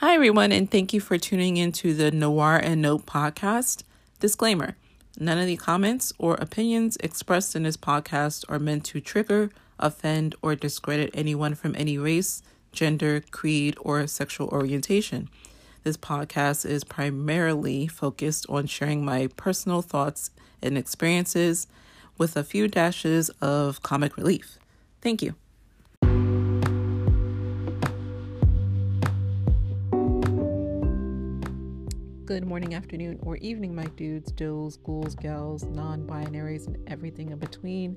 Hi, everyone, and thank you for tuning into the Noir and Nope podcast. Disclaimer, none of the comments or opinions expressed in this podcast are meant to trigger, offend, or discredit anyone from any race, gender, creed, or sexual orientation. This podcast is primarily focused on sharing my personal thoughts and experiences with a few dashes of comic relief. Thank you. Good morning, afternoon, or evening, my dudes, does, ghouls, gals, non-binaries, and everything in between.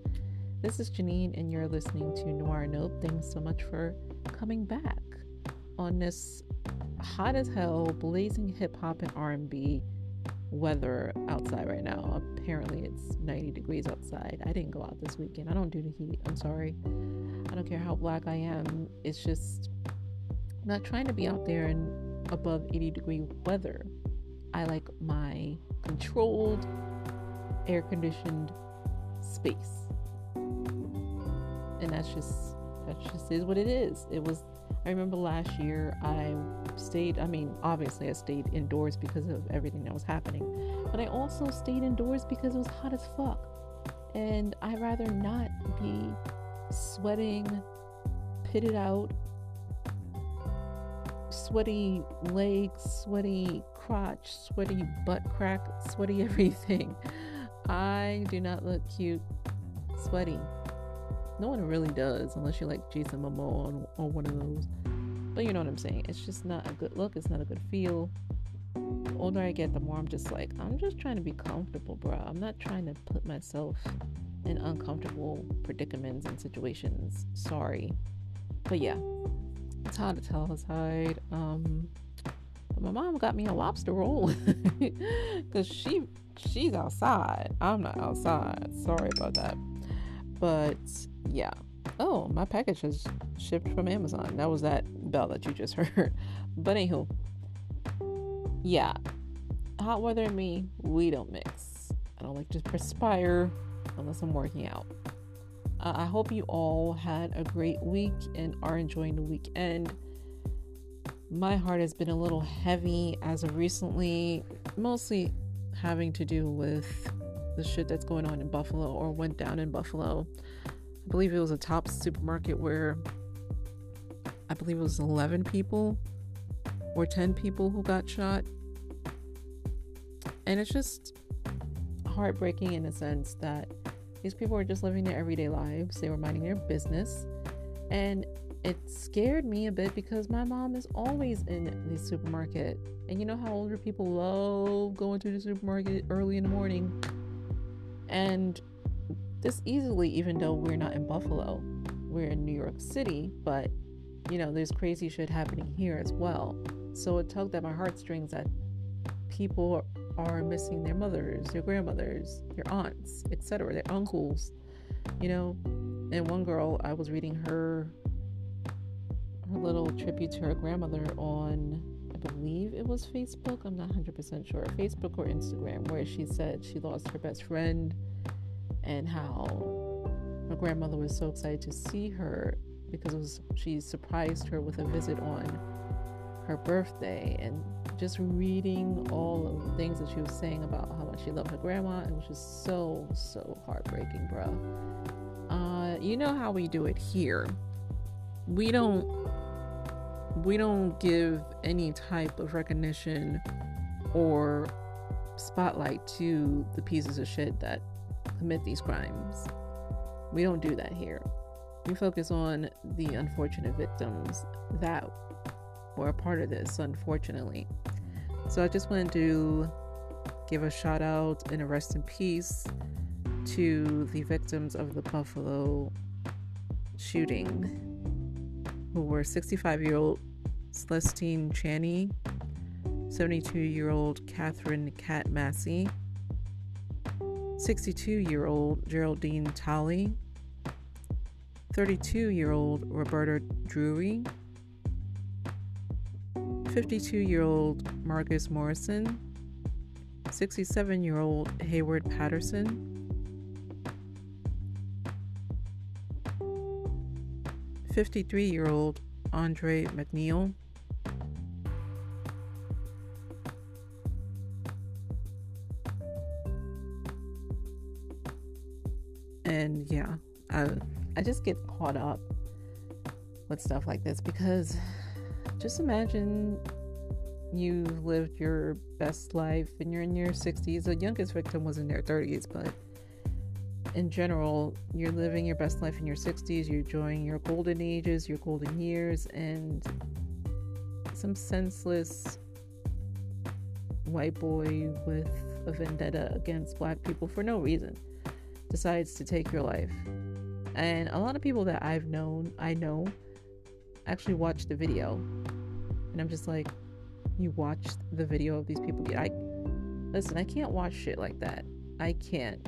This is Janine, and you're listening to Noir and Nope. Thanks so much for coming back on this hot as hell, blazing hip-hop and R&B weather outside right now. Apparently, it's 90 degrees outside. I didn't go out this weekend. I don't do the heat. I'm sorry. I don't care how black I am. It's just I'm not trying to be out there in above 80-degree weather. I like my controlled, air-conditioned space, and that's just is what it is. It was. I remember last year I stayed. I mean, obviously I stayed indoors because of everything that was happening, but I also stayed indoors because it was hot as fuck, and I'd rather not be sweating, pitted out, sweaty legs, sweaty crotch, sweaty butt crack, sweaty everything. I do not look cute sweaty. No one really does, unless you're like Jason Momoa or one of those. But you know what I'm saying. It's just not a good look. It's not a good feel. The older I get, the more I'm just trying to be comfortable, bro. I'm not trying to put myself in uncomfortable predicaments and situations. Sorry. But yeah, it's hard to tell aside. But my mom got me a lobster roll because she's outside. I'm not outside. Sorry about that. But yeah. Oh, my package has shipped from Amazon. That was that bell that you just heard. But anywho, yeah, hot weather and me, we don't mix. I don't like to perspire unless I'm working out. I hope you all had a great week and are enjoying the weekend. My heart has been a little heavy as of recently, mostly having to do with the shit that's going on in Buffalo or went down in Buffalo. I believe it was a Tops supermarket where I believe it was 11 people or 10 people who got shot. And it's just heartbreaking in a sense that these people were just living their everyday lives. They were minding their business. And it scared me a bit because my mom is always in the supermarket. And you know how older people love going to the supermarket early in the morning. And this easily, even though we're not in Buffalo, we're in New York City. But, you know, there's crazy shit happening here as well. So it tugged at my heartstrings that people are missing their mothers, their grandmothers, their aunts, etc., their uncles, you know. And one girl, I was reading her little tribute to her grandmother on, I believe it was Facebook, I'm not 100% sure, Facebook or Instagram, where she said she lost her best friend and how her grandmother was so excited to see her because she surprised her with a visit on her birthday. And just reading all of the things that she was saying about how much she loved her grandma, it was just so heartbreaking, bro. You know how we do it here. We don't give any type of recognition or spotlight to the pieces of shit that commit these crimes. We don't do that here. We focus on the unfortunate victims that were a part of this, unfortunately. So I just wanted to give a shout out and a rest in peace to the victims of the Buffalo shooting, who were 65-year-old Celestine Chaney, 72-year-old Catherine Cat Massey, 62-year-old Geraldine Talley, 32-year-old Roberta Drury, 52-year-old Marcus Morrison, 67-year-old Hayward Patterson, 53-year-old Andre McNeil, And yeah, I just get caught up with stuff like this, because just imagine you've lived your best life and you're in your 60s. The youngest victim was in their 30s, but in general, you're living your best life in your 60s. You're enjoying your golden ages, your golden years, and some senseless white boy with a vendetta against black people for no reason decides to take your life. And a lot of people that I've known, I know, actually watched the video, and I'm just like, you watched the video of these people? I can't watch shit like that. I can't.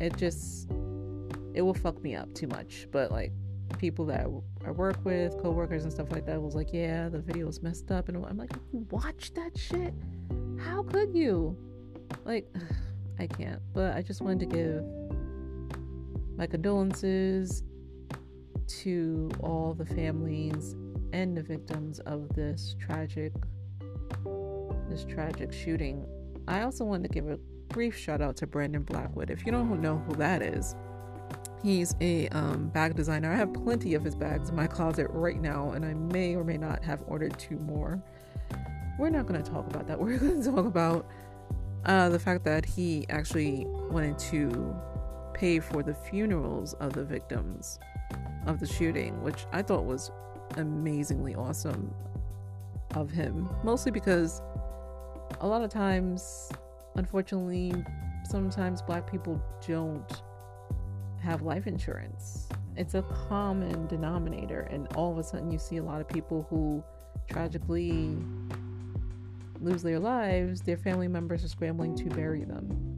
It will fuck me up too much. But like, people that I work with, co-workers and stuff like that, was like, yeah, the video was messed up, and I'm like, you watched that shit? How could you? Like, I can't. But I just wanted to give my condolences to all the families and the victims of this tragic shooting. I also wanted to give a brief shout out to Brandon Blackwood. If you don't know who that is, he's a bag designer. I have plenty of his bags in my closet right now, and I may or may not have ordered 2 more. We're not going to talk about that. We're going to talk about the fact that he actually wanted to pay for the funerals of the victims of the shooting, which I thought was amazingly awesome of him, mostly because a lot of times, unfortunately, sometimes black people don't have life insurance. It's a common denominator, and all of a sudden you see a lot of people who tragically lose their lives, their family members are scrambling to bury them,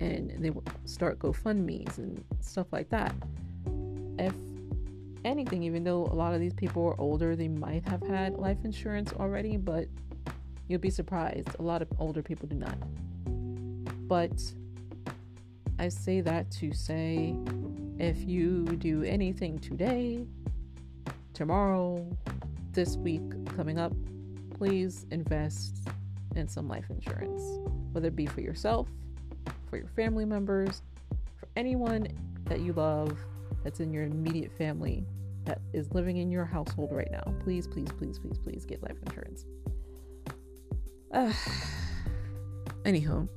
and they start GoFundMes and stuff like that. If anything, even though a lot of these people are older, they might have had life insurance already, but you'll be surprised, a lot of older people do not. But I say that to say, if you do anything today, tomorrow, this week coming up, please invest in some life insurance, whether it be for yourself, for your family members, for anyone that you love that's in your immediate family that is living in your household right now. Please, please, please, please, please get life insurance. Anyhow,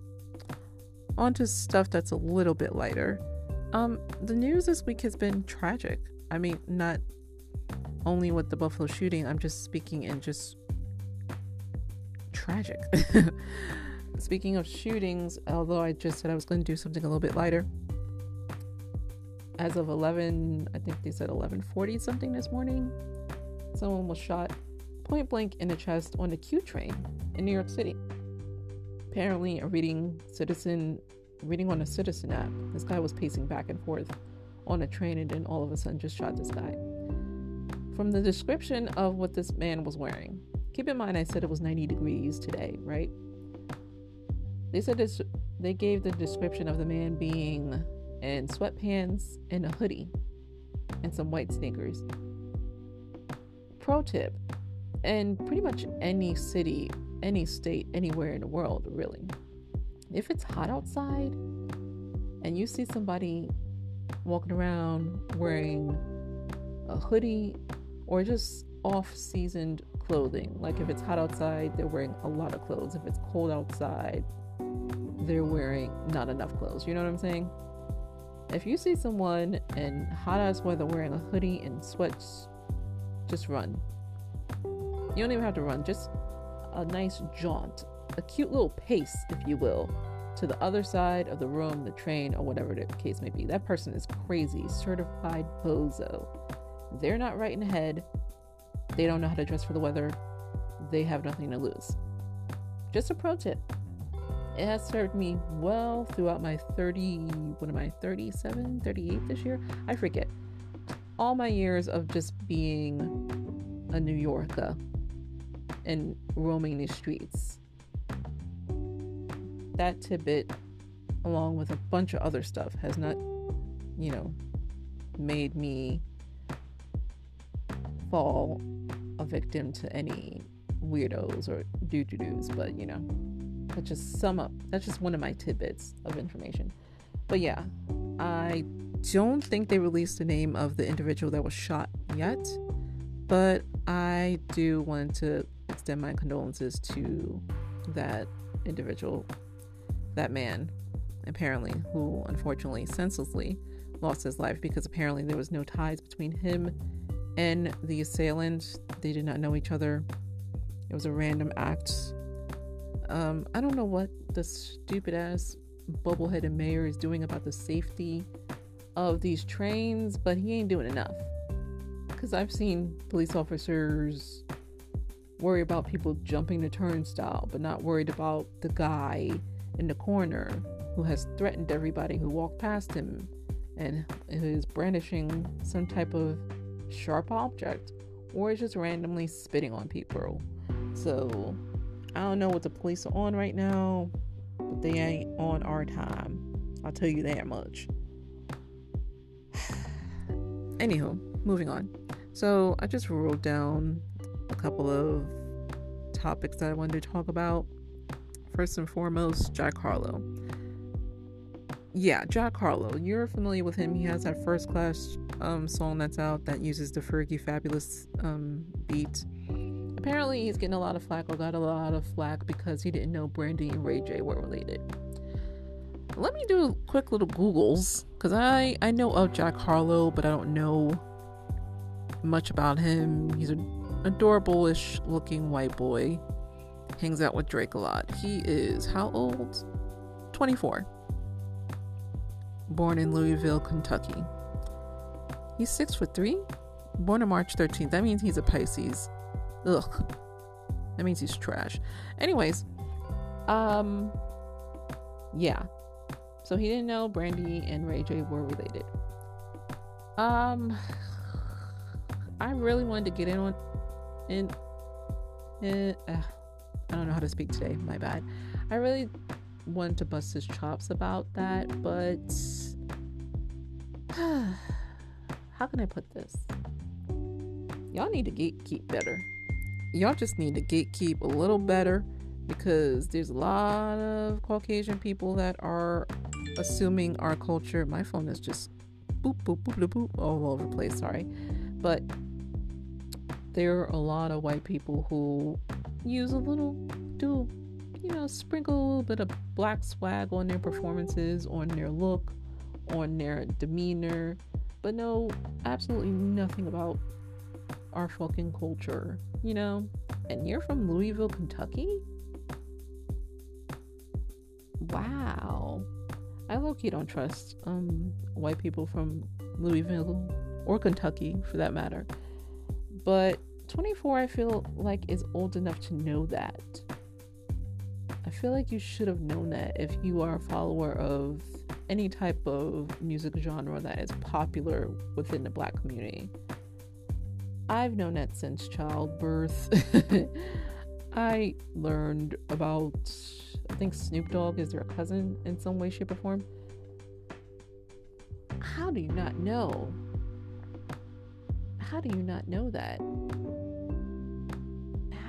on to stuff that's a little bit lighter. The news this week has been tragic. I mean, not only with the Buffalo shooting, I'm just speaking in just tragic. Speaking of shootings, although I just said I was going to do something a little bit lighter, as of 11, I think they said 11:40 something this morning, someone was shot point blank in the chest on the Q train in New York City. Apparently, reading on a Citizen app, this guy was pacing back and forth on a train, and then all of a sudden just shot this guy. From the description of what this man was wearing, keep in mind I said it was 90 degrees today, right? They said this. They gave the description of the man being in sweatpants and a hoodie and some white sneakers. Pro tip: in pretty much any city, any state, anywhere in the world, really, if it's hot outside and you see somebody walking around wearing a hoodie or just off-seasoned clothing, like if it's hot outside, they're wearing a lot of clothes. If it's cold outside, they're wearing not enough clothes. You know what I'm saying? If you see someone in hot ass weather wearing a hoodie and sweats, just run. You don't even have to run, just a nice jaunt, a cute little pace, if you will, to the other side of the room, the train, or whatever the case may be. That person is crazy, certified bozo. They're not right in the head. They don't know how to dress for the weather. They have nothing to lose. Just a pro tip. It has served me well throughout my 38 this year? I forget. All my years of just being a New Yorker and roaming the streets. That tidbit, along with a bunch of other stuff, has not, made me fall a victim to any weirdos or doo-doo-doos, but that's just one of my tidbits of information. But yeah, I don't think they released the name of the individual that was shot yet, but I do want to extend my condolences to that individual, that man, apparently, who unfortunately senselessly lost his life, because apparently there was no ties between him and the assailant. They did not know each other. It was a random act. I don't know what the stupid ass bubbleheaded mayor is doing about the safety of these trains, but he ain't doing enough, because I've seen police officers worry about people jumping the turnstile, but not worried about the guy in the corner who has threatened everybody who walked past him and is brandishing some type of sharp object or is just randomly spitting on people. So I don't know what the police are on right now, but they ain't on our time, I'll tell you that much. Anywho, moving on. So I just wrote down a couple of topics that I wanted to talk about. First and foremost, Jack Harlow. Yeah, Jack Harlow. You're familiar with him. He has that First Class song that's out that uses the Fergie Fabulous beat. Apparently, he's getting a lot of flack, or got a lot of flack, because he didn't know Brandy and Ray J were related. Let me do a quick little Googles, because I know of Jack Harlow, but I don't know much about him. He's an adorable-ish looking white boy. Hangs out with Drake a lot. He is how old? 24. Born in Louisville, Kentucky. He's 6'3", born on March 13th. That means he's a Pisces. Ugh. That means he's trash. Anyways, yeah. So he didn't know Brandy and Ray J were related. I really wanted to get in on, I don't know how to speak today. My bad. I really wanted to bust his chops about that, but how can I put this? Y'all need to gatekeep better. Y'all just need to gatekeep a little better, because there's a lot of Caucasian people that are assuming our culture. My phone is just boop, boop, boop, boop, boop all over the place. Sorry. But there are a lot of white people who use a little, sprinkle a little bit of black swag on their performances, on their look, on their demeanor, but know absolutely nothing about our fucking culture, and you're from Louisville, Kentucky? Wow. I low-key don't trust white people from Louisville or Kentucky for that matter, but 24, I feel like, is old enough to know that. I feel like you should have known that if you are a follower of any type of music genre that is popular within the black community. I've known that since childbirth. I learned about, I think Snoop Dogg is their cousin in some way, shape, or form. How do you not know? How do you not know that?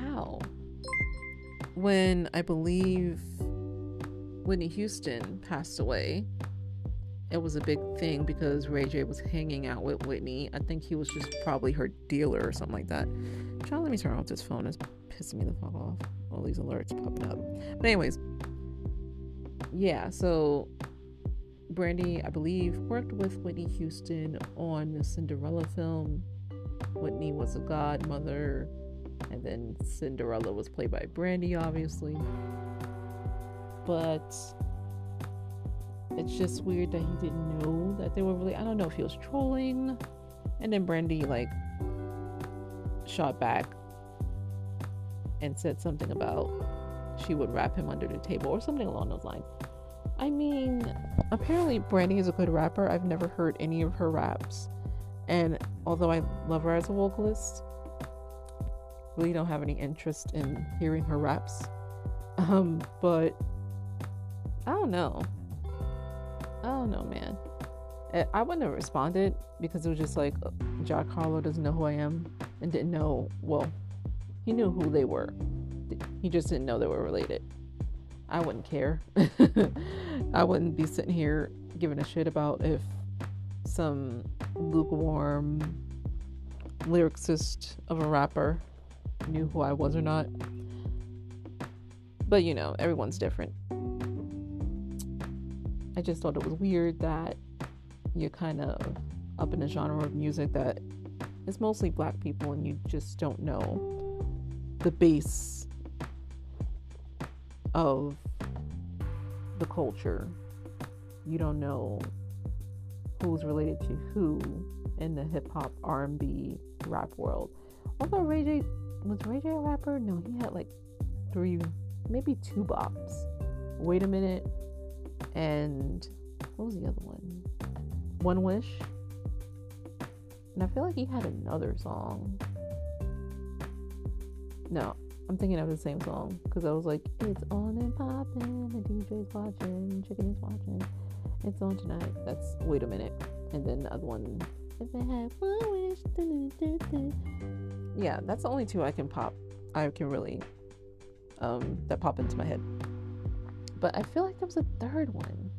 How? When I believe Whitney Houston passed away, it was a big thing because Ray J was hanging out with Whitney. I think he was just probably her dealer or something like that. Child, let me turn off this phone. It's pissing me the fuck off. All these alerts popping up. But anyways, yeah, so Brandy, I believe, worked with Whitney Houston on the Cinderella film. Whitney was a godmother, and then Cinderella was played by Brandy, obviously. But it's just weird that he didn't know that they were really, I don't know if he was trolling. And then Brandy shot back and said something about she would wrap him under the table or something along those lines. I mean, apparently Brandy is a good rapper. I've never heard any of her raps, and although I love her as a vocalist, really don't have any interest in hearing her raps. But I don't know, man. I wouldn't have responded, because it was just like, Jack Harlow doesn't know who I am, and didn't know, well, he knew who they were, he just didn't know they were related. I wouldn't care. I wouldn't be sitting here giving a shit about if some lukewarm lyricist of a rapper knew who I was or not. But, you know, everyone's different. I just thought it was weird that you're kind of up in a genre of music that is mostly black people and you just don't know the base of the culture. You don't know who's related to who in the hip-hop, R&B, rap world. Although was Ray J a rapper? No, he had like 3, maybe 2 bops. Wait a Minute, and what was the other one? One Wish. And I feel like he had another song. No, I'm thinking of the same song, because I was like, it's on and popping, the DJ's watching, chicken is watching, it's on tonight. That's Wait a Minute. And then the other one, if I had one wish, yeah, that's the only 2 that pop into my head. But I feel like there was a 3rd one.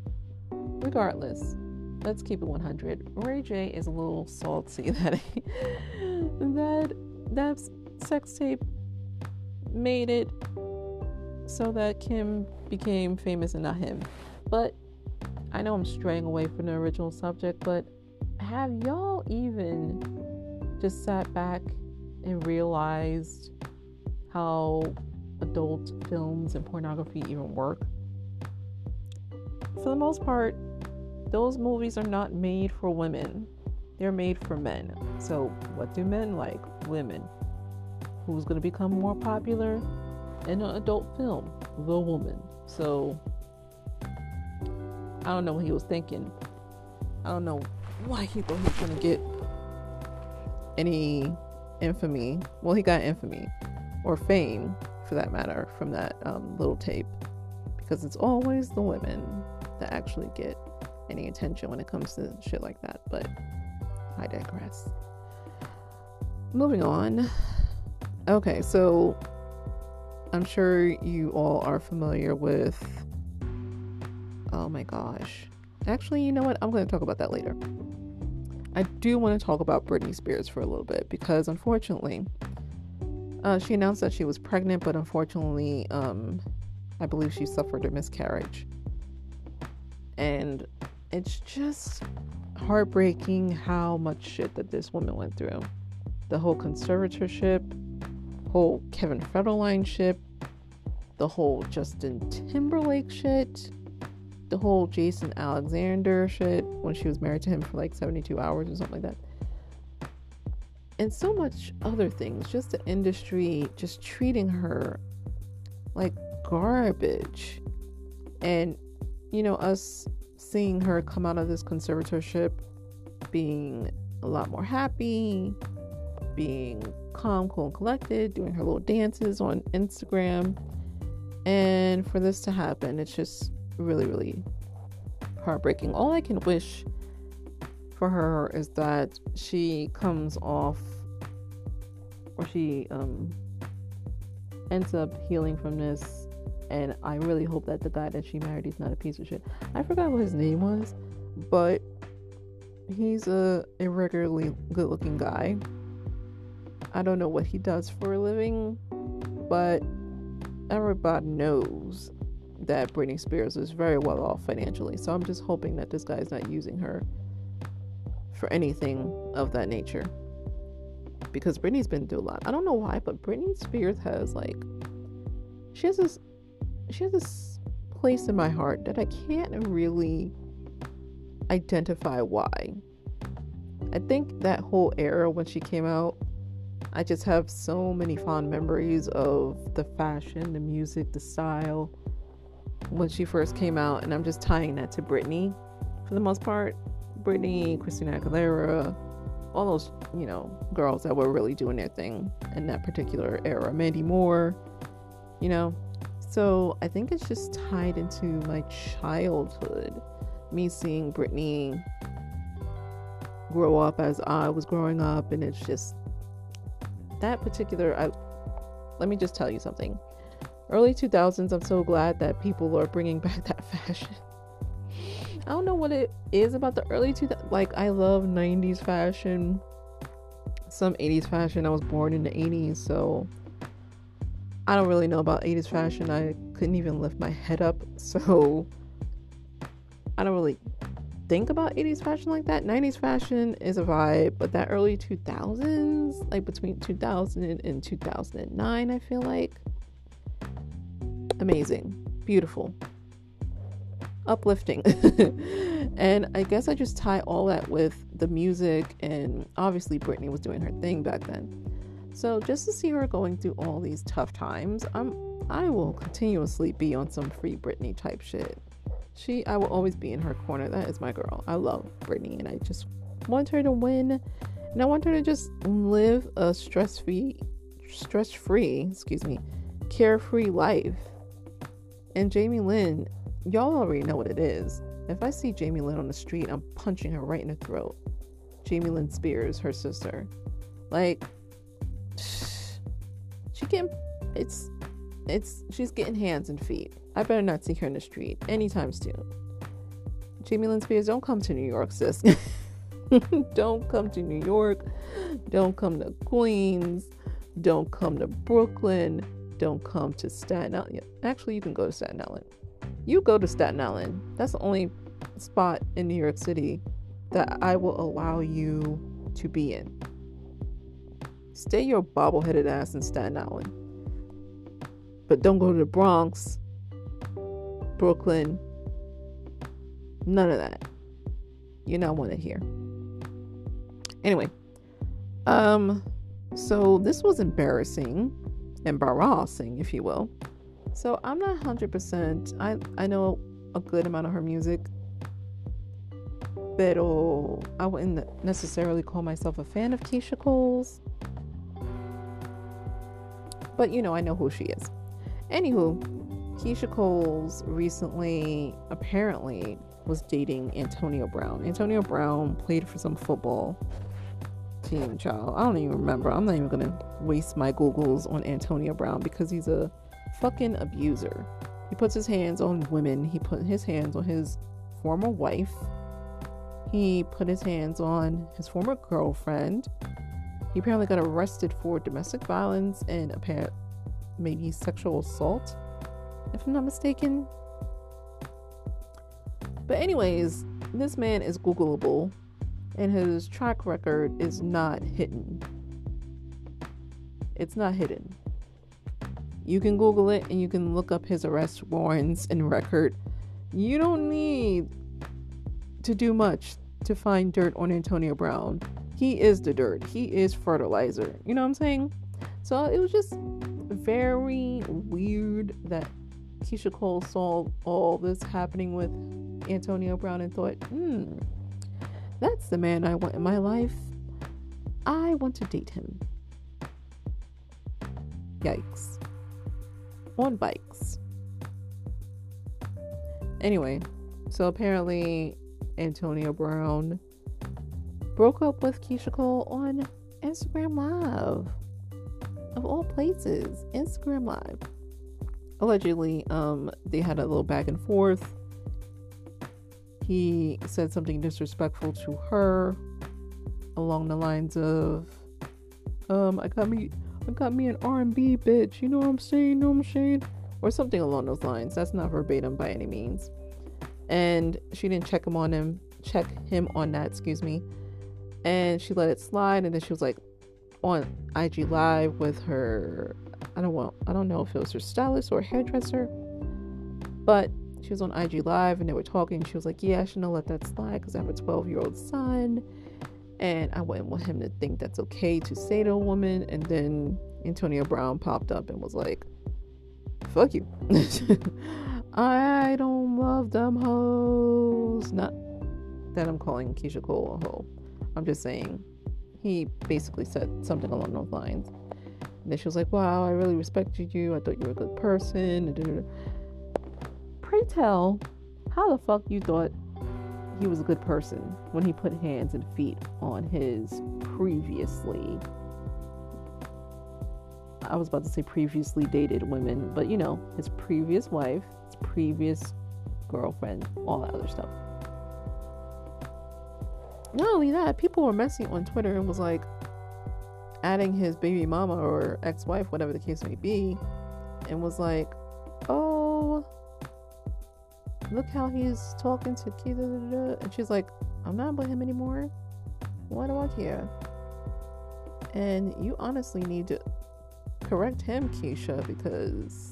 Regardless, let's keep it 100. Ray J is a little salty that that sex tape made it so that Kim became famous and not him. But I know I'm straying away from the original subject, but have y'all even just sat back and realized how adult films and pornography even work? For the most part, those movies are not made for women. They're made for men. So what do men like? Women. Who's going to become more popular in an adult film? The woman. So I don't know what he was thinking. I don't know why he thought he was going to get any infamy. Well, he got infamy, or fame for that matter, from that little tape, because it's always the women that actually get any attention when it comes to shit like that. But I digress. Moving on. Okay, so I'm sure you all are familiar with, oh my gosh, actually, you know what, I'm going to talk about that later. I do want to talk about Britney Spears for a little bit, because unfortunately she announced that she was pregnant, but unfortunately I believe she suffered a miscarriage. And it's just heartbreaking how much shit that this woman went through. The whole conservatorship, whole Kevin Federline shit, the whole Justin Timberlake shit, the whole Jason Alexander shit when she was married to him for like 72 hours or something like that. And so much other things. Just the industry just treating her like garbage. And you know, us seeing her come out of this conservatorship being a lot more happy, being calm, cool, and collected, doing her little dances on Instagram. And for this to happen, it's just really, really heartbreaking. All I can wish for her is that she comes off, or she ends up healing from this. And I really hope that the guy that she married is not a piece of shit. I forgot what his name was, but he's a regularly good-looking guy. I don't know what he does for a living, but everybody knows that Britney Spears is very well off financially. So I'm just hoping that this guy's not using her for anything of that nature, because Britney's been through a lot. I don't know why, but Britney Spears has she has this place in my heart that I can't really identify why. I think that whole era when she came out, I just have so many fond memories of the fashion, the music, the style when she first came out, and I'm just tying that to Britney for the most part. Britney, Christina Aguilera, all those, you know, girls that were really doing their thing in that particular era. Mandy Moore, you know. So I think it's just tied into my childhood, me seeing Britney grow up as I was growing up. And it's just that particular, let me just tell you something, early 2000s, I'm so glad that people are bringing back that fashion I don't know what it is about the early 2000s. Like, I love 90s fashion, some 80s fashion. I was born in the 80s, so I don't really know about 80s fashion. I couldn't even lift my head up, so I don't really think about 80s fashion like that. 90s fashion is a vibe, but that early 2000s, like between 2000 and 2009, I feel like amazing, beautiful, uplifting. And I guess I just tie all that with the music, and obviously Britney was doing her thing back then. So just to see her going through all these tough times, I will continuously be on some free Britney type shit. I will always be in her corner. That is my girl. I love Britney, and I just want her to win, and I want her to just live a stress-free, carefree life. And Jamie Lynn, y'all already know what it is. If I see Jamie Lynn on the street, I'm punching her right in the throat. Jamie Lynn Spears, her sister, like, she's getting hands and feet. I better not see her in the street anytime soon. Jamie Lynn Spears, don't come to New York, sis. Don't come to New York. Don't come to Queens. Don't come to Brooklyn. Don't come to Staten Island. Actually, you can go to Staten Island. You go to Staten Island. That's the only spot in New York City that I will allow you to be in. Stay your bobble-headed ass in Staten Island. But don't go to the Bronx, Brooklyn, none of that. You're not wanted here. Anyway, so this was embarrassing, if you will. So I'm not 100%. I know a good amount of her music, pero I wouldn't necessarily call myself a fan of Keyshia Cole's. But I know who she is. Anywho, Keyshia Cole recently, apparently, was dating Antonio Brown. Antonio Brown played for some football team, child. I don't even remember. I'm not even going to waste my Googles on Antonio Brown because he's a fucking abuser. He puts his hands on women. He put his hands on his former wife. He put his hands on his former girlfriend. He apparently got arrested for domestic violence and maybe sexual assault, if I'm not mistaken. But anyways, this man is Googleable, and his track record is not hidden. It's not hidden. You can Google it, and you can look up his arrest warrants and record. You don't need to do much to find dirt on Antonio Brown. He is the dirt. He is fertilizer. You know what I'm saying? So it was just very weird that Keyshia Cole saw all this happening with Antonio Brown and thought, that's the man I want in my life. I want to date him. Yikes. On bikes. Anyway, so apparently Antonio Brown broke up with Keyshia Cole on Instagram Live. Of all places, Instagram Live. Allegedly, they had a little back and forth. He said something disrespectful to her along the lines of, I got me an R&B bitch, you know what I'm saying, or something along those lines. That's not verbatim by any means. And she didn't check him on that. And she let it slide, and then she was like on IG Live with her, I don't know if it was her stylist or hairdresser, but she was on IG Live and they were talking. She was like, yeah, I shouldn't let that slide because I have a 12-year-old son and I wouldn't want him to think that's okay to say to a woman. And then Antonio Brown popped up and was like, fuck you. I don't love them hoes. Not that I'm calling Keyshia Cole a hoe. I'm just saying, he basically said something along those lines. And then she was like, wow, I really respected you. I thought you were a good person. Pray tell, how the fuck you thought he was a good person when he put hands and feet on his previously, I was about to say previously dated women, but his previous wife, his previous girlfriend, all that other stuff. Not only that, people were messing on Twitter and was like adding his baby mama or ex-wife, whatever the case may be, and was like, oh, look how he's talking to kids, and she's like, I'm not with him anymore, why do I care? And you honestly need to correct him, Keyshia, because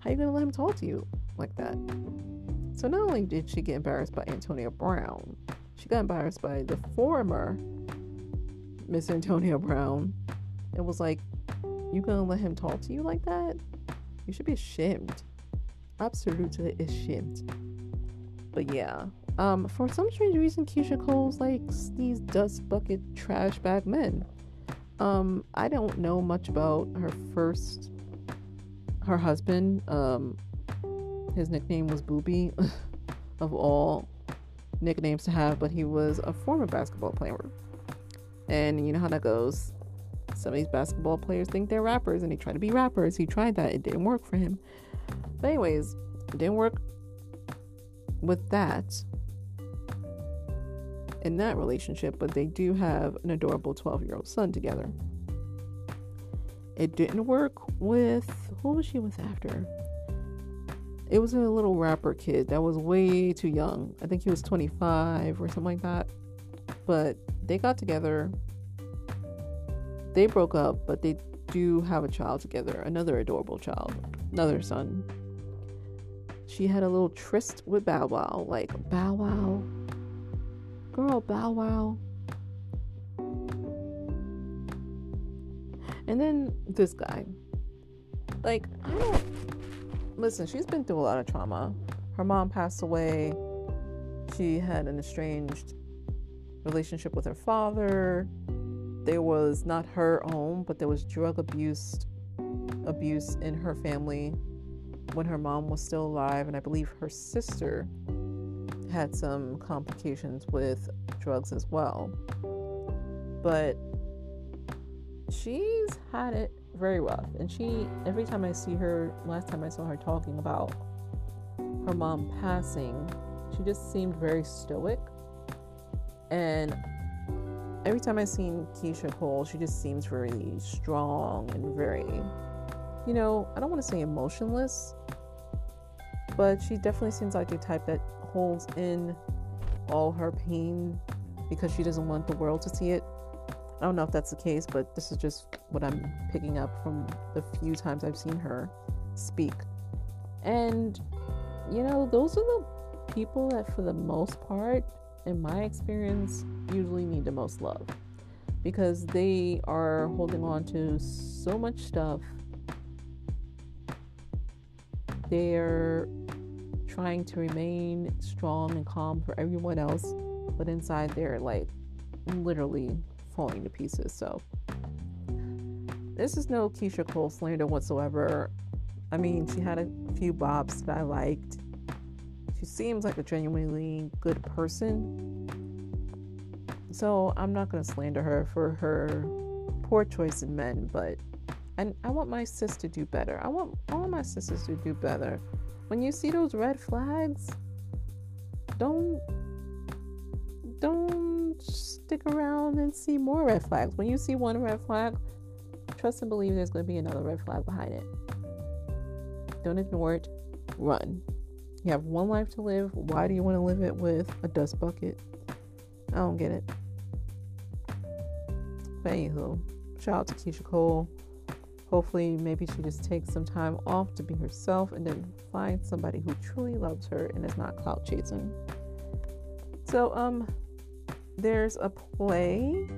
how are you gonna let him talk to you like that? So not only did she get embarrassed by Antonio Brown, she got embarrassed by the former Miss Antonio Brown. It was like, you gonna let him talk to you like that? You should be ashamed. Absolutely ashamed. But yeah, for some strange reason, Keyshia Cole likes these dust bucket trash bag men. I don't know much about her husband. His nickname was Booby, of all nicknames to have, but he was a former basketball player. And you know how that goes. Some of these basketball players think they're rappers and they try to be rappers. He tried that. It didn't work for him. But anyways, it didn't work with that in that relationship, but they do have an adorable 12-year-old son together. It didn't work with, who was she with after? It was a little rapper kid that was way too young. I think he was 25 or something like that. But they got together. They broke up, but they do have a child together. Another adorable child. Another son. She had a little tryst with Bow Wow. Like, Bow Wow. Girl, Bow Wow. And then this guy. Like, I don't... Listen, she's been through a lot of trauma. Her mom passed away. She had an estranged relationship with her father. There was not her own, but there was drug abuse in her family when her mom was still alive. And I believe her sister had some complications with drugs as well. But she's had it very rough, and she, every time I see her, last time I saw her talking about her mom passing, she just seemed very stoic. And every time I've seen Keyshia Cole, she just seems very strong and very, you know, I don't want to say emotionless, but she definitely seems like the type that holds in all her pain because she doesn't want the world to see it. I don't know if that's the case, but this is just what I'm picking up from the few times I've seen her speak. And, you know, those are the people that, for the most part, in my experience, usually need the most love, because they are holding on to so much stuff. They're trying to remain strong and calm for everyone else, but inside they're like literally falling to pieces. So this is no Keyshia Cole slander whatsoever. I mean, she had a few bops that I liked. She seems like a genuinely good person, so I'm not gonna slander her for her poor choice in men. But I want my sis to do better. I want all my sisters to do better. When you see those red flags, don't stick around and see more red flags. When you see one red flag, trust and believe there's going to be another red flag behind it. Don't ignore it. Run. You have one life to live. Why do you want to live it with a dust bucket? I don't get it. But anywho, shout out to Keyshia Cole. Hopefully, maybe she just takes some time off to be herself and then find somebody who truly loves her and is not clout chasing. So, there's a play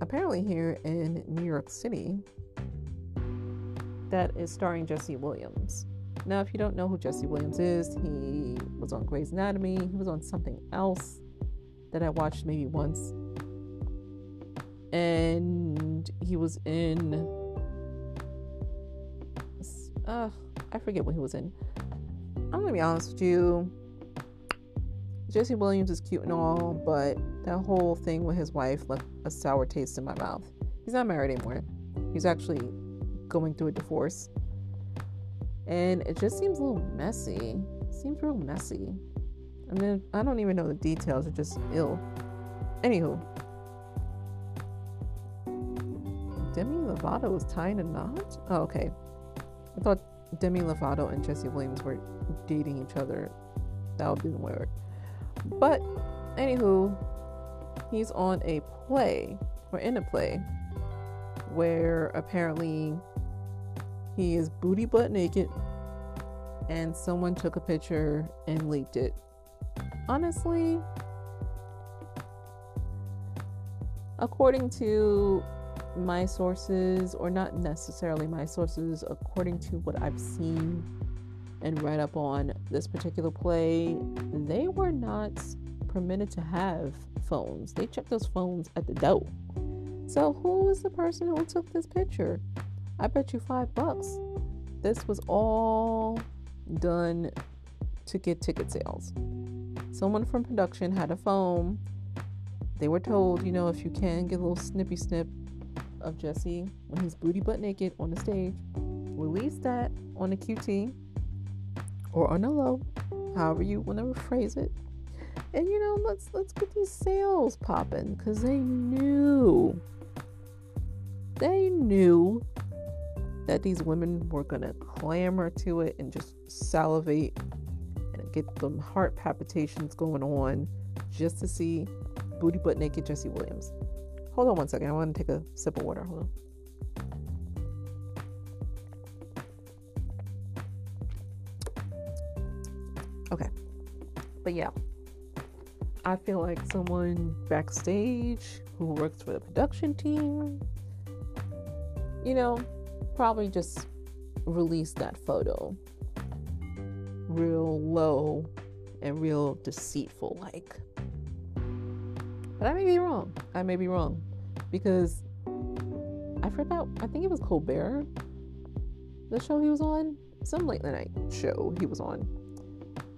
apparently here in New York City that is starring Jesse Williams. Now, if you don't know who Jesse Williams is, he was on Grey's Anatomy. He was on something else that I watched maybe once. And he was in... I forget what he was in. I'm going to be honest with you. Jesse Williams is cute and all, but that whole thing with his wife left a sour taste in my mouth. He's not married anymore. He's actually going through a divorce. And it just seems a little messy. It seems real messy. I mean, I don't even know the details. It's just ill. Anywho. Demi Lovato was tying a knot? Oh, okay. I thought Demi Lovato and Jesse Williams were dating each other. That would be weird. But, anywho, he's on a play, or in a play, where apparently he is booty butt naked and someone took a picture and leaked it. Honestly, according to my sources, or not necessarily my sources, according to what I've seen and read up on this particular play, they were not permitted to have phones. They checked those phones at the door. So who is the person who took this picture? I bet you $5. This was all done to get ticket sales. Someone from production had a phone. They were told, you know, if you can get a little snippy snip of Jesse when he's booty butt naked on the stage, release that on a QT or on a low, however you want to rephrase it. And you know, let's get these sales popping, because they knew that these women were gonna clamor to it and just salivate and get them heart palpitations going on just to see booty butt naked Jesse Williams. Hold on one second. I want to take a sip of water. Hold on. Okay. But yeah, I feel like someone backstage who works for the production team, you know, probably just released that photo real low and real deceitful like. But I may be wrong. Because I forgot, I think it was Colbert, the show he was on, some late night show he was on.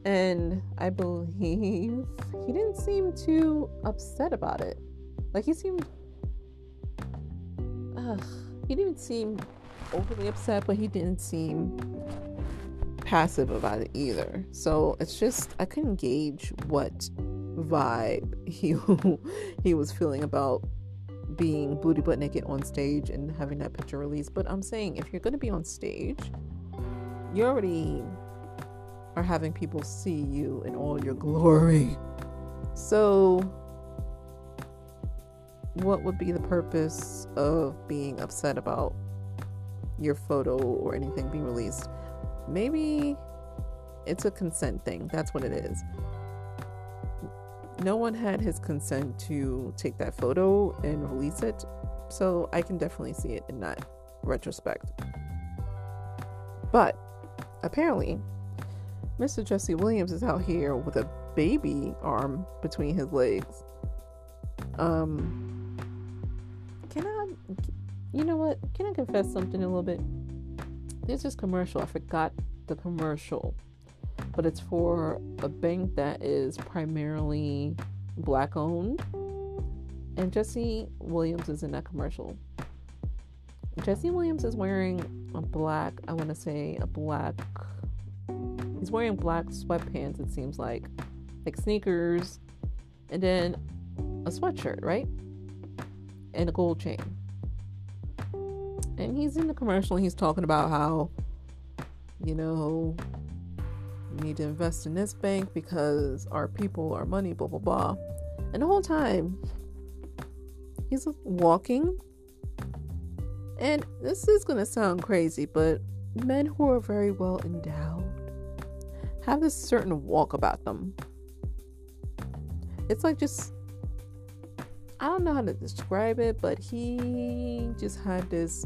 And I believe he didn't seem too upset about it. Like, he didn't seem overly upset, but he didn't seem passive about it either. So it's just, I couldn't gauge what vibe he was feeling about being booty butt naked on stage and having that picture released. But I'm saying, if you're going to be on stage, you already are having people see you in all your glory, so what would be the purpose of being upset about your photo or anything being released? Maybe it's a consent thing. That's what it is. No one had his consent to take that photo and release it, so I can definitely see it in that retrospect. But apparently, Mr. Jesse Williams is out here with a baby arm between his legs. Can I confess something a little bit? There's this commercial. I forgot the commercial, but it's for a bank that is primarily black owned, and Jesse Williams is in that commercial. Jesse Williams is wearing he's wearing black sweatpants, it seems like sneakers, and then a sweatshirt, right? And a gold chain. And he's in the commercial and he's talking about how, you know, we need to invest in this bank because our people, our money, blah blah blah. And the whole time he's walking, and this is gonna sound crazy, but men who are very well endowed have this certain walk about them. It's like, just, I don't know how to describe it, but he just had this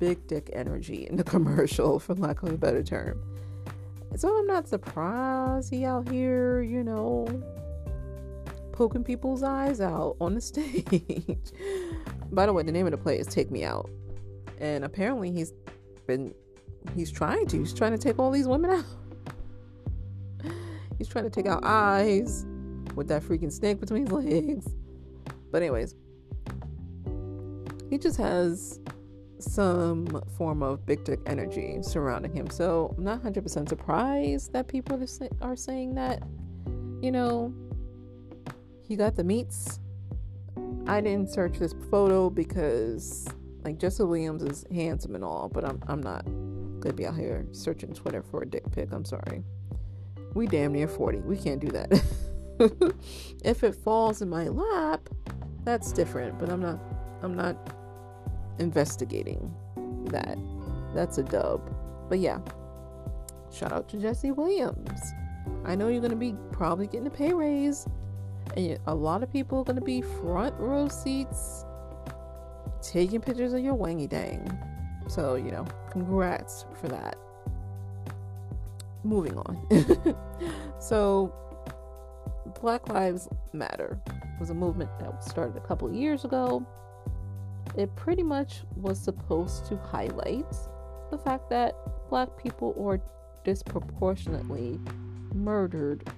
big dick energy in the commercial, for lack of a better term. So I'm not surprised he out here, you know, poking people's eyes out on the stage. By the way, the name of the play is Take Me Out. And apparently he's trying to take all these women out. He's trying to take out eyes with that freaking snake between his legs. But anyways, he just has some form of big dick energy surrounding him, so I'm not 100% surprised that people are saying that. you know, he got the meats. I didn't search this photo because, like, Jesse Williams is handsome and all, but I'm not gonna be out here searching Twitter for a dick pic. I'm sorry. We damn near 40. We can't do that. If it falls in my lap, that's different, but I'm not investigating that. That's a dub. But yeah, shout out to Jesse Williams. I know you're going to be probably getting a pay raise, and a lot of people are going to be front row seats taking pictures of your wangy dang. So, you know, congrats for that. Moving on. So, Black Lives Matter was a movement that was started a couple of years ago. It pretty much was supposed to highlight the fact that Black people are disproportionately murdered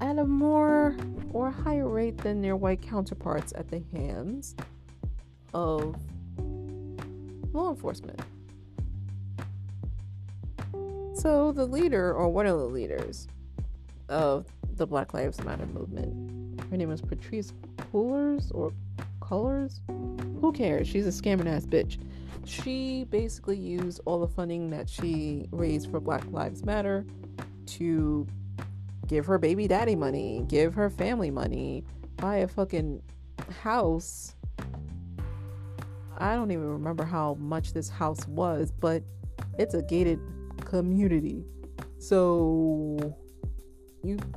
at a more or higher rate than their white counterparts at the hands of law enforcement. So the leader, or one of the leaders of the Black Lives Matter movement, her name is Patrice Cullors, or Cullors? Who cares? She's a scamming ass bitch. She basically used all the funding that she raised for Black Lives Matter to give her baby daddy money, give her family money, buy a fucking house. I don't even remember how much this house was, but it's a gated community. So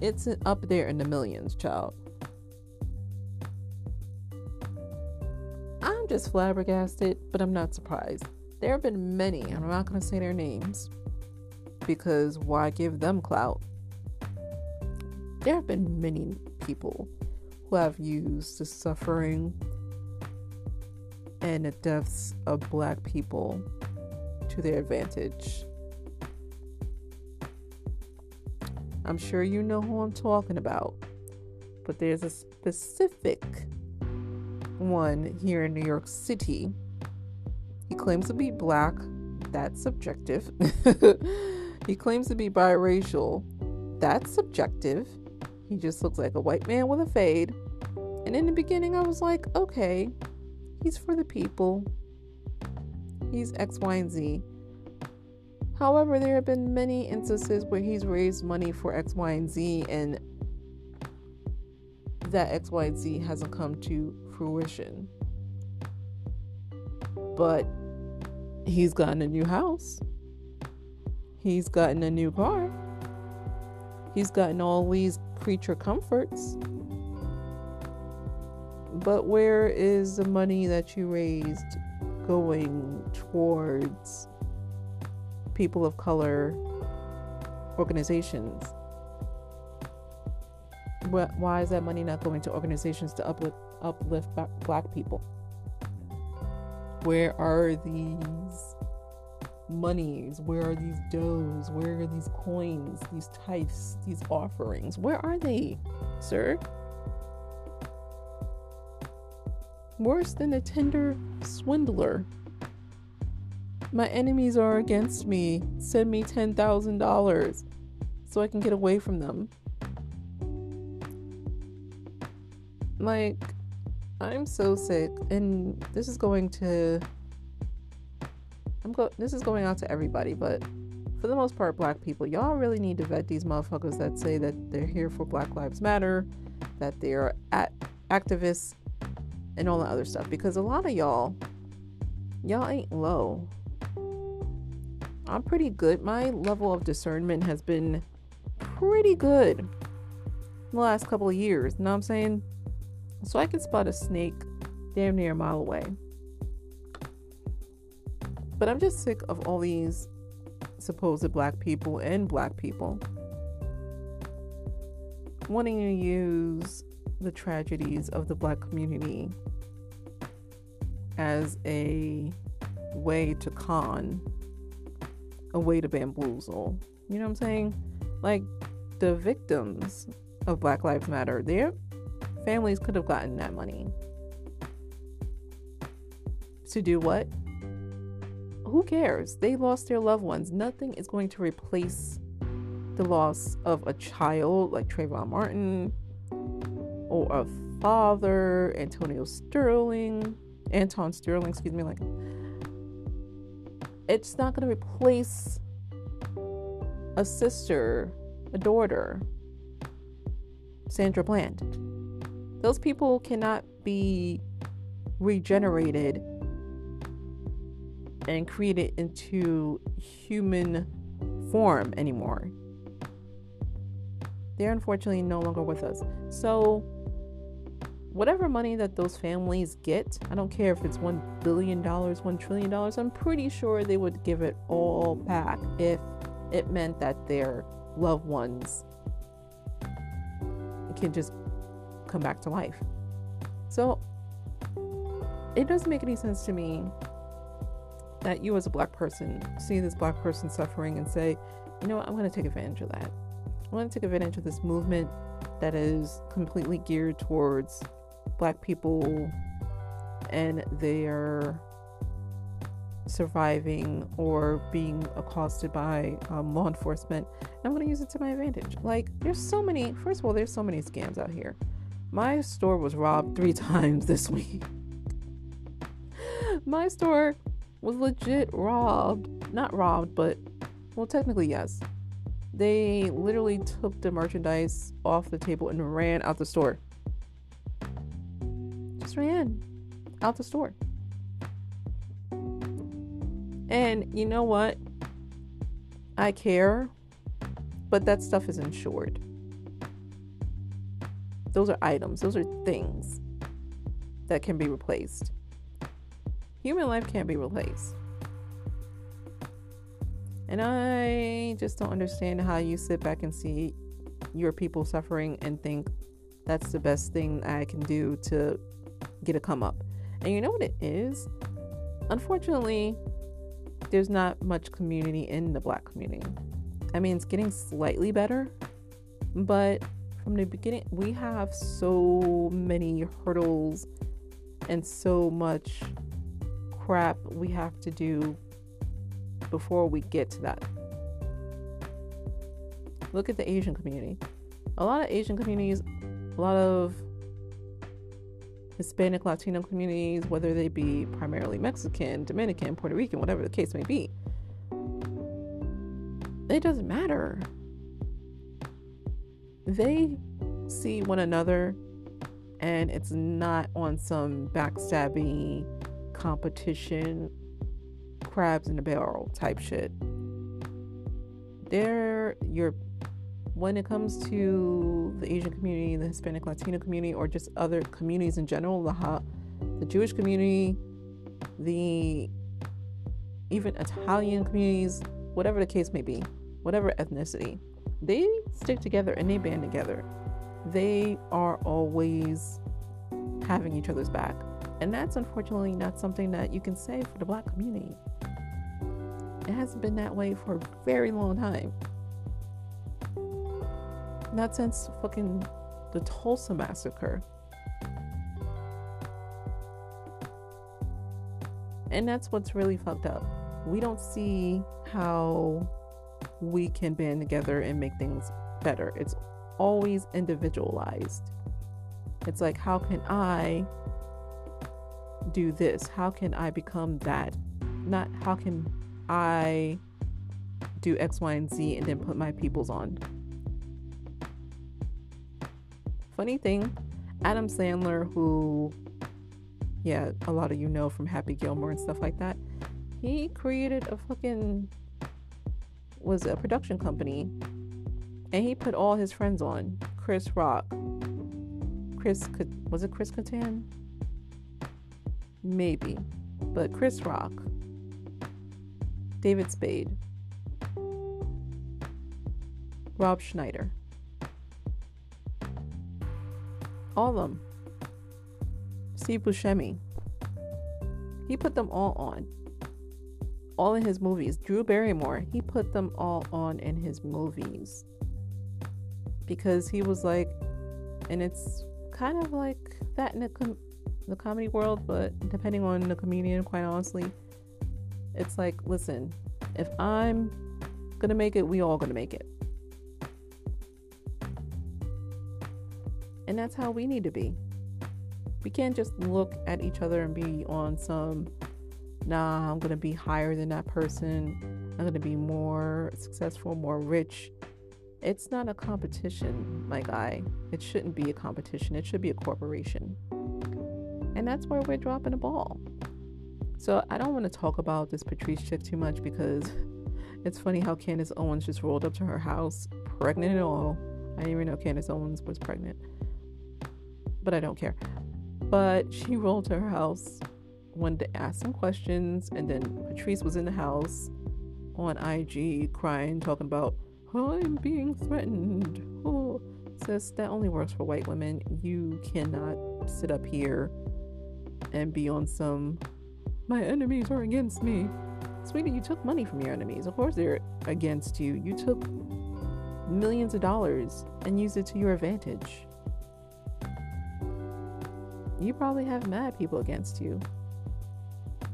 it's up there in the millions, child. I'm just flabbergasted, but I'm not surprised. There have been many, and I'm not going to say their names, because why give them clout? There have been many people who have used the suffering and the deaths of Black people to their advantage. I'm sure you know who I'm talking about, but there's a specific one here in New York City. He claims to be Black. That's subjective. He claims to be biracial. That's subjective. He just looks like a white man with a fade. And in the beginning, I was like, okay, he's for the people. He's X, Y, and Z. However, there have been many instances where he's raised money for X, Y, and Z, and that X, Y, and Z hasn't come to fruition. But he's gotten a new house. He's gotten a new car. He's gotten all these creature comforts. But where is the money that you raised going towards people of color organizations? Why is that money not going to organizations to uplift Black people? Where are these monies? Where are these doughs? Where are these coins, these tithes, these offerings? Where are they, sir? Worse than a tender swindler. My enemies are against me. Send me $10,000 so I can get away from them. Like, I'm so sick, and this is going out to everybody, but for the most part, Black people, y'all really need to vet these motherfuckers that say that they're here for Black Lives Matter, that they are activists, and all that other stuff, because a lot of y'all ain't low. I'm pretty good. My level of discernment has been pretty good in the last couple of years, you know what I'm saying? So I can spot a snake damn near a mile away. But I'm just sick of all these supposed Black people and Black people wanting to use the tragedies of the Black community as a way to con, a way to bamboozle. You know what I'm saying? Like, the victims of Black Lives Matter, their families could have gotten that money. To do what? Who cares? They lost their loved ones. Nothing is going to replace the loss of a child like Trayvon Martin, or a father, Anton Sterling, like, it's not going to replace a sister, a daughter, Sandra Bland. Those people cannot be regenerated and created into human form anymore. They're unfortunately no longer with us. So whatever money that those families get, I don't care if it's $1 billion, $1 trillion, I'm pretty sure they would give it all back if it meant that their loved ones can just come back to life. So it doesn't make any sense to me that you as a black person see this black person suffering and say, you know what, I'm going to take advantage of that. I'm going to take advantage of this movement that is completely geared towards black people and their surviving or being accosted by law enforcement, and I'm going to use it to my advantage. Like, there's so many scams out here. My store was robbed 3 times this week. My store was legit technically yes. They literally took the merchandise off the table and ran out the store. Just ran out the store. And you know what? I care, but that stuff is insured. Those are items. Those are things that can be replaced. Human life can't be replaced. And I just don't understand how you sit back and see your people suffering and think that's the best thing I can do to get a come up. And you know what it is? Unfortunately, there's not much community in the black community. I mean, it's getting slightly better, but from the beginning, we have so many hurdles and so much crap we have to do before we get to that. Look at the Asian community. A lot of Asian communities, a lot of Hispanic, Latino communities, whether they be primarily Mexican, Dominican, Puerto Rican, whatever the case may be, it doesn't matter. They see one another, and it's not on some backstabby competition, crabs in a barrel type shit. When it comes to the Asian community, the Hispanic Latino community, or just other communities in general, the Jewish community, the even Italian communities, whatever the case may be, whatever ethnicity, they stick together and they band together. They are always having each other's back. And that's unfortunately not something that you can say for the black community. It hasn't been that way for a very long time. Not since fucking the Tulsa massacre. And that's what's really fucked up. We don't see how we can band together and make things better. It's always individualized. It's like, how can I do this? How can I become that? Not how can I do X, Y, and Z and then put my peoples on. Funny thing, Adam Sandler, who, yeah, a lot of you know from Happy Gilmore and stuff like that, he created was a production company, and he put all his friends on. Chris Rock, was it Chris Kattan? Maybe, but Chris Rock, David Spade, Rob Schneider. All of them. Steve Buscemi. He put them all on. All in his movies. Drew Barrymore. He put them all on in his movies. Because he was like, and it's kind of like that in the comedy world, but depending on the comedian, quite honestly, it's like, listen, if I'm gonna make it, we all gonna make it. And that's how we need to be. We can't just look at each other and be on some, nah, I'm going to be higher than that person. I'm going to be more successful, more rich. It's not a competition, my guy. It shouldn't be a competition. It should be a corporation. And that's where we're dropping the ball. So I don't want to talk about this Patrice chick too much, because it's funny how Candace Owens just rolled up to her house, pregnant and all. I didn't even know Candace Owens was pregnant, but I don't care. But she rolled to her house, wanted to ask some questions, and then Patrice was in the house on IG crying, talking about, I'm being threatened. Oh, sis, that only works for white women. You cannot sit up here and be on some, my enemies are against me. Sweetie, you took money from your enemies. Of course they're against you. You took millions of dollars and used it to your advantage. You probably have mad people against you.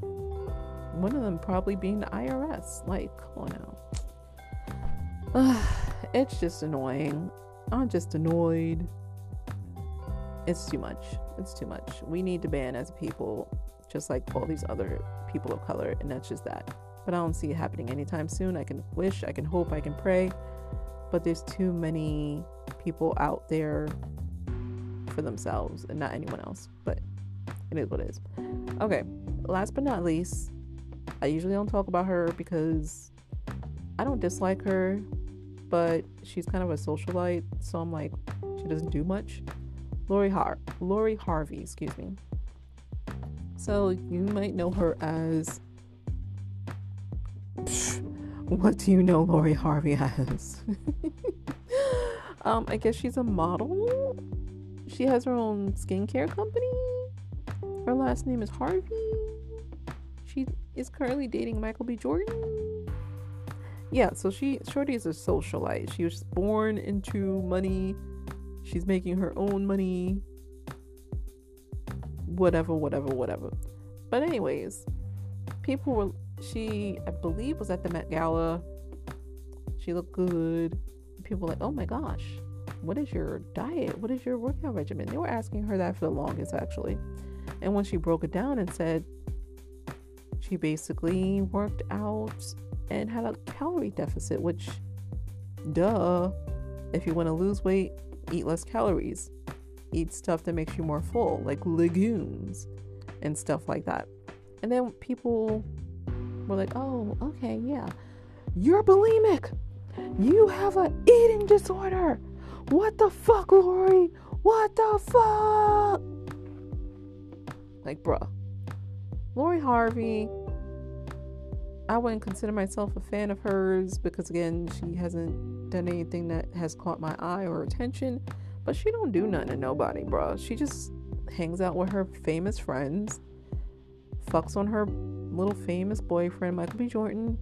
One of them probably being the IRS. Like, come on now. It's just annoying. I'm just annoyed. It's too much. It's too much. We need to ban as people, just like all these other people of color, and that's just that. But I don't see it happening anytime soon. I can wish, I can hope, I can pray, but there's too many people out there for themselves and not anyone else. But it is what it is. Okay, last but not least, I usually don't talk about her because I don't dislike her, but she's kind of a socialite, so I'm like, she doesn't do much. Lori Harvey, excuse me. So you might know her as, what do you know Lori Harvey as? I guess she's a model. She has her own skincare company. Her last name is Harvey. She is currently dating Michael B. Jordan. Yeah, so Shorty is a socialite. She was born into money. She's making her own money. Whatever. But anyways, she I believe was at the Met Gala. She looked good. People were like, oh my gosh, what is your diet? What is your workout regimen? They were asking her that for the longest, actually. And when she broke it down and said she basically worked out and had a calorie deficit, which, duh, if you want to lose weight, eat less calories. Eat stuff that makes you more full, like legumes and stuff like that. And then people were like, oh, okay, yeah, you're bulimic, you have an eating disorder, what the fuck, Lori, what the fuck? Like, bruh. Lori Harvey, I wouldn't consider myself a fan of hers, because again, she hasn't done anything that has caught my eye or attention. But she don't do nothing to nobody, bro. She just hangs out with her famous friends, fucks on her little famous boyfriend, Michael B. Jordan,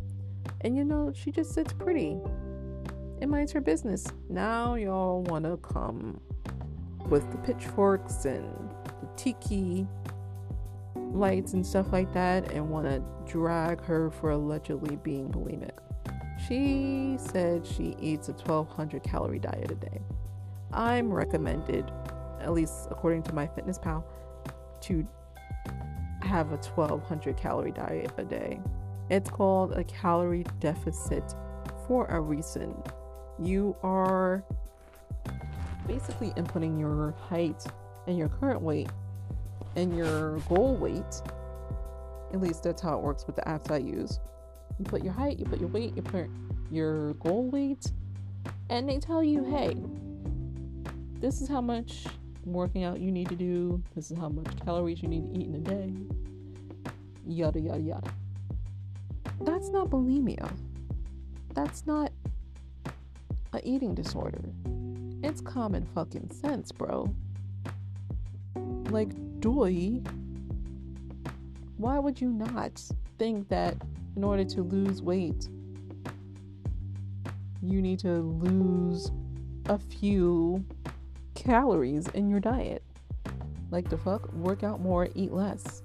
and she just sits pretty and minds her business. Now y'all wanna come with the pitchforks and the tiki lights and stuff like that and wanna drag her for allegedly being bulimic. She said she eats a 1,200 calorie diet a day. I'm recommended, at least according to my fitness pal, to have a 1,200 calorie diet a day. It's called a calorie deficit for a reason. You are basically inputting your height and your current weight and your goal weight. At least that's how it works with the apps I use. You put your height, you put your weight, you put your goal weight, and they tell you, hey, this is how much working out you need to do. This is how much calories you need to eat in a day. Yada, yada, yada. That's not bulimia. That's not an eating disorder. It's common fucking sense, bro. Like, doy. Why would you not think that in order to lose weight, you need to lose a few calories in your diet? Like, the fuck? Work out more, eat less.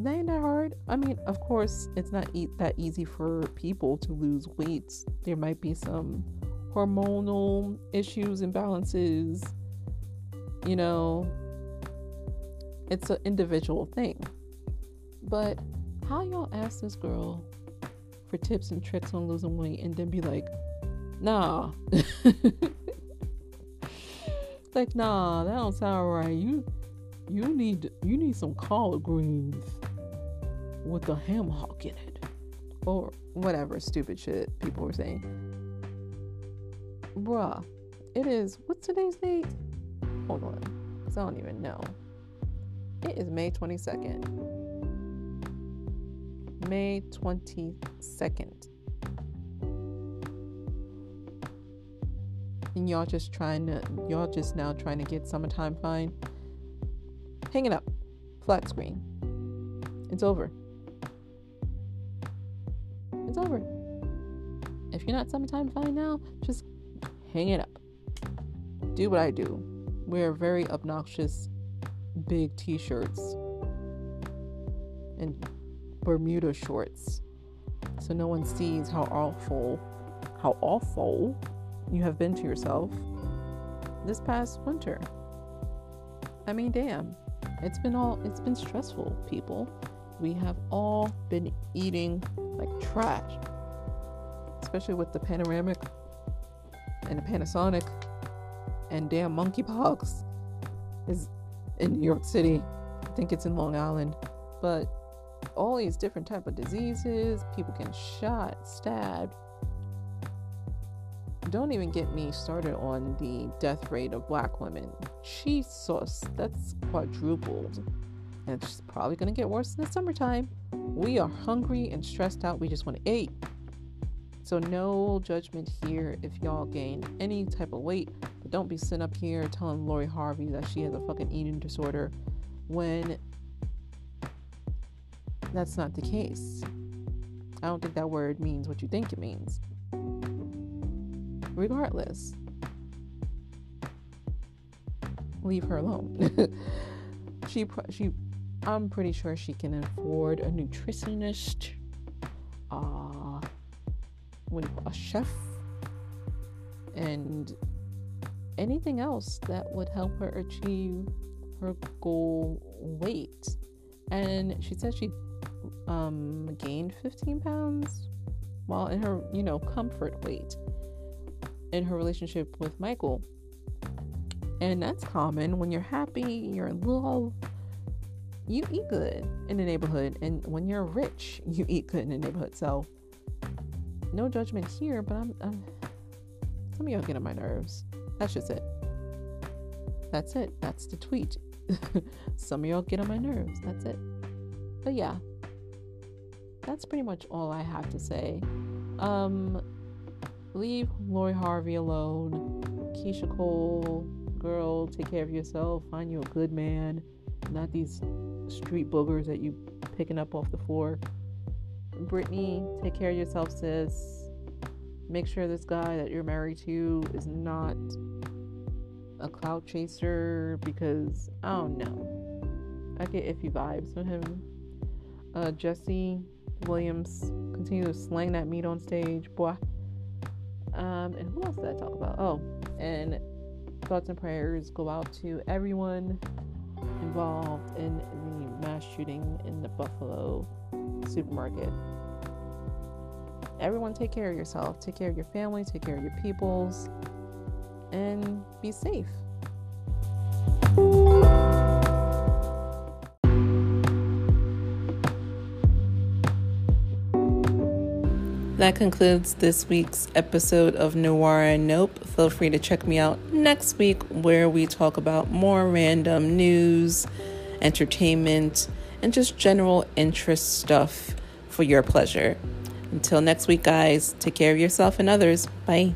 That ain't that hard. I mean, of course it's not that easy for people to lose weight. There might be some hormonal issues, imbalances, you know, it's an individual thing. But how y'all ask this girl for tips and tricks on losing weight and then be like, nah. Like, nah, that don't sound right. You need some collard greens with a ham hock in it. Or whatever stupid shit people were saying. Bruh, it is, what's today's date? Hold on, because I don't even know. It is May 22nd. May 22nd. And y'all just now trying to get summertime fine. Hang it up. Flat screen. It's over. It's over. If you're not summertime fine now, just hang it up. Do what I do. Wear very obnoxious big t-shirts and Bermuda shorts so no one sees how awful you have been to yourself this past winter. I mean, damn, it's been stressful, people. We have all been eating like trash, especially with the Panoramic and the Panasonic and damn monkeypox is in New York City. I think it's in Long Island, but all these different type of diseases, people getting shot, stabbed. Don't even get me started on the death rate of black women. Jesus, that's quadrupled. And it's probably going to get worse in the summertime. We are hungry and stressed out. We just want to eat. So no judgment here if y'all gained any type of weight. But don't be sitting up here telling Lori Harvey that she has a fucking eating disorder when that's not the case. I don't think that word means what you think it means. Regardless, leave her alone. She, I'm pretty sure she can afford a nutritionist, a chef, and anything else that would help her achieve her goal weight. And she said she gained 15 pounds while in her, you know, comfort weight in her relationship with Michael. And that's common. When you're happy, you're in love, you eat good in the neighborhood. And when you're rich, you eat good in the neighborhood. So no judgment here, but I'm some of y'all get on my nerves. That's just it. That's it. That's the tweet. Some of y'all get on my nerves. That's it. But yeah, that's pretty much all I have to say. Leave Lori Harvey alone. Keyshia Cole, girl, take care of yourself. Find you a good man. Not these street boogers that you picking up off the floor. Brittany, take care of yourself, sis. Make sure this guy that you're married to is not a clout chaser, because I don't know. I get iffy vibes from him. Jesse Williams, continue to slang that meat on stage, boy. And who else did I talk about? Oh, and thoughts and prayers go out to everyone involved in the mass shooting in the Buffalo supermarket. Everyone take care of yourself, take care of your family, take care of your peoples, and be safe. That concludes this week's episode of Noir and Nope. Feel free to check me out next week, where we talk about more random news, entertainment, and just general interest stuff for your pleasure. Until next week, guys, take care of yourself and others. Bye.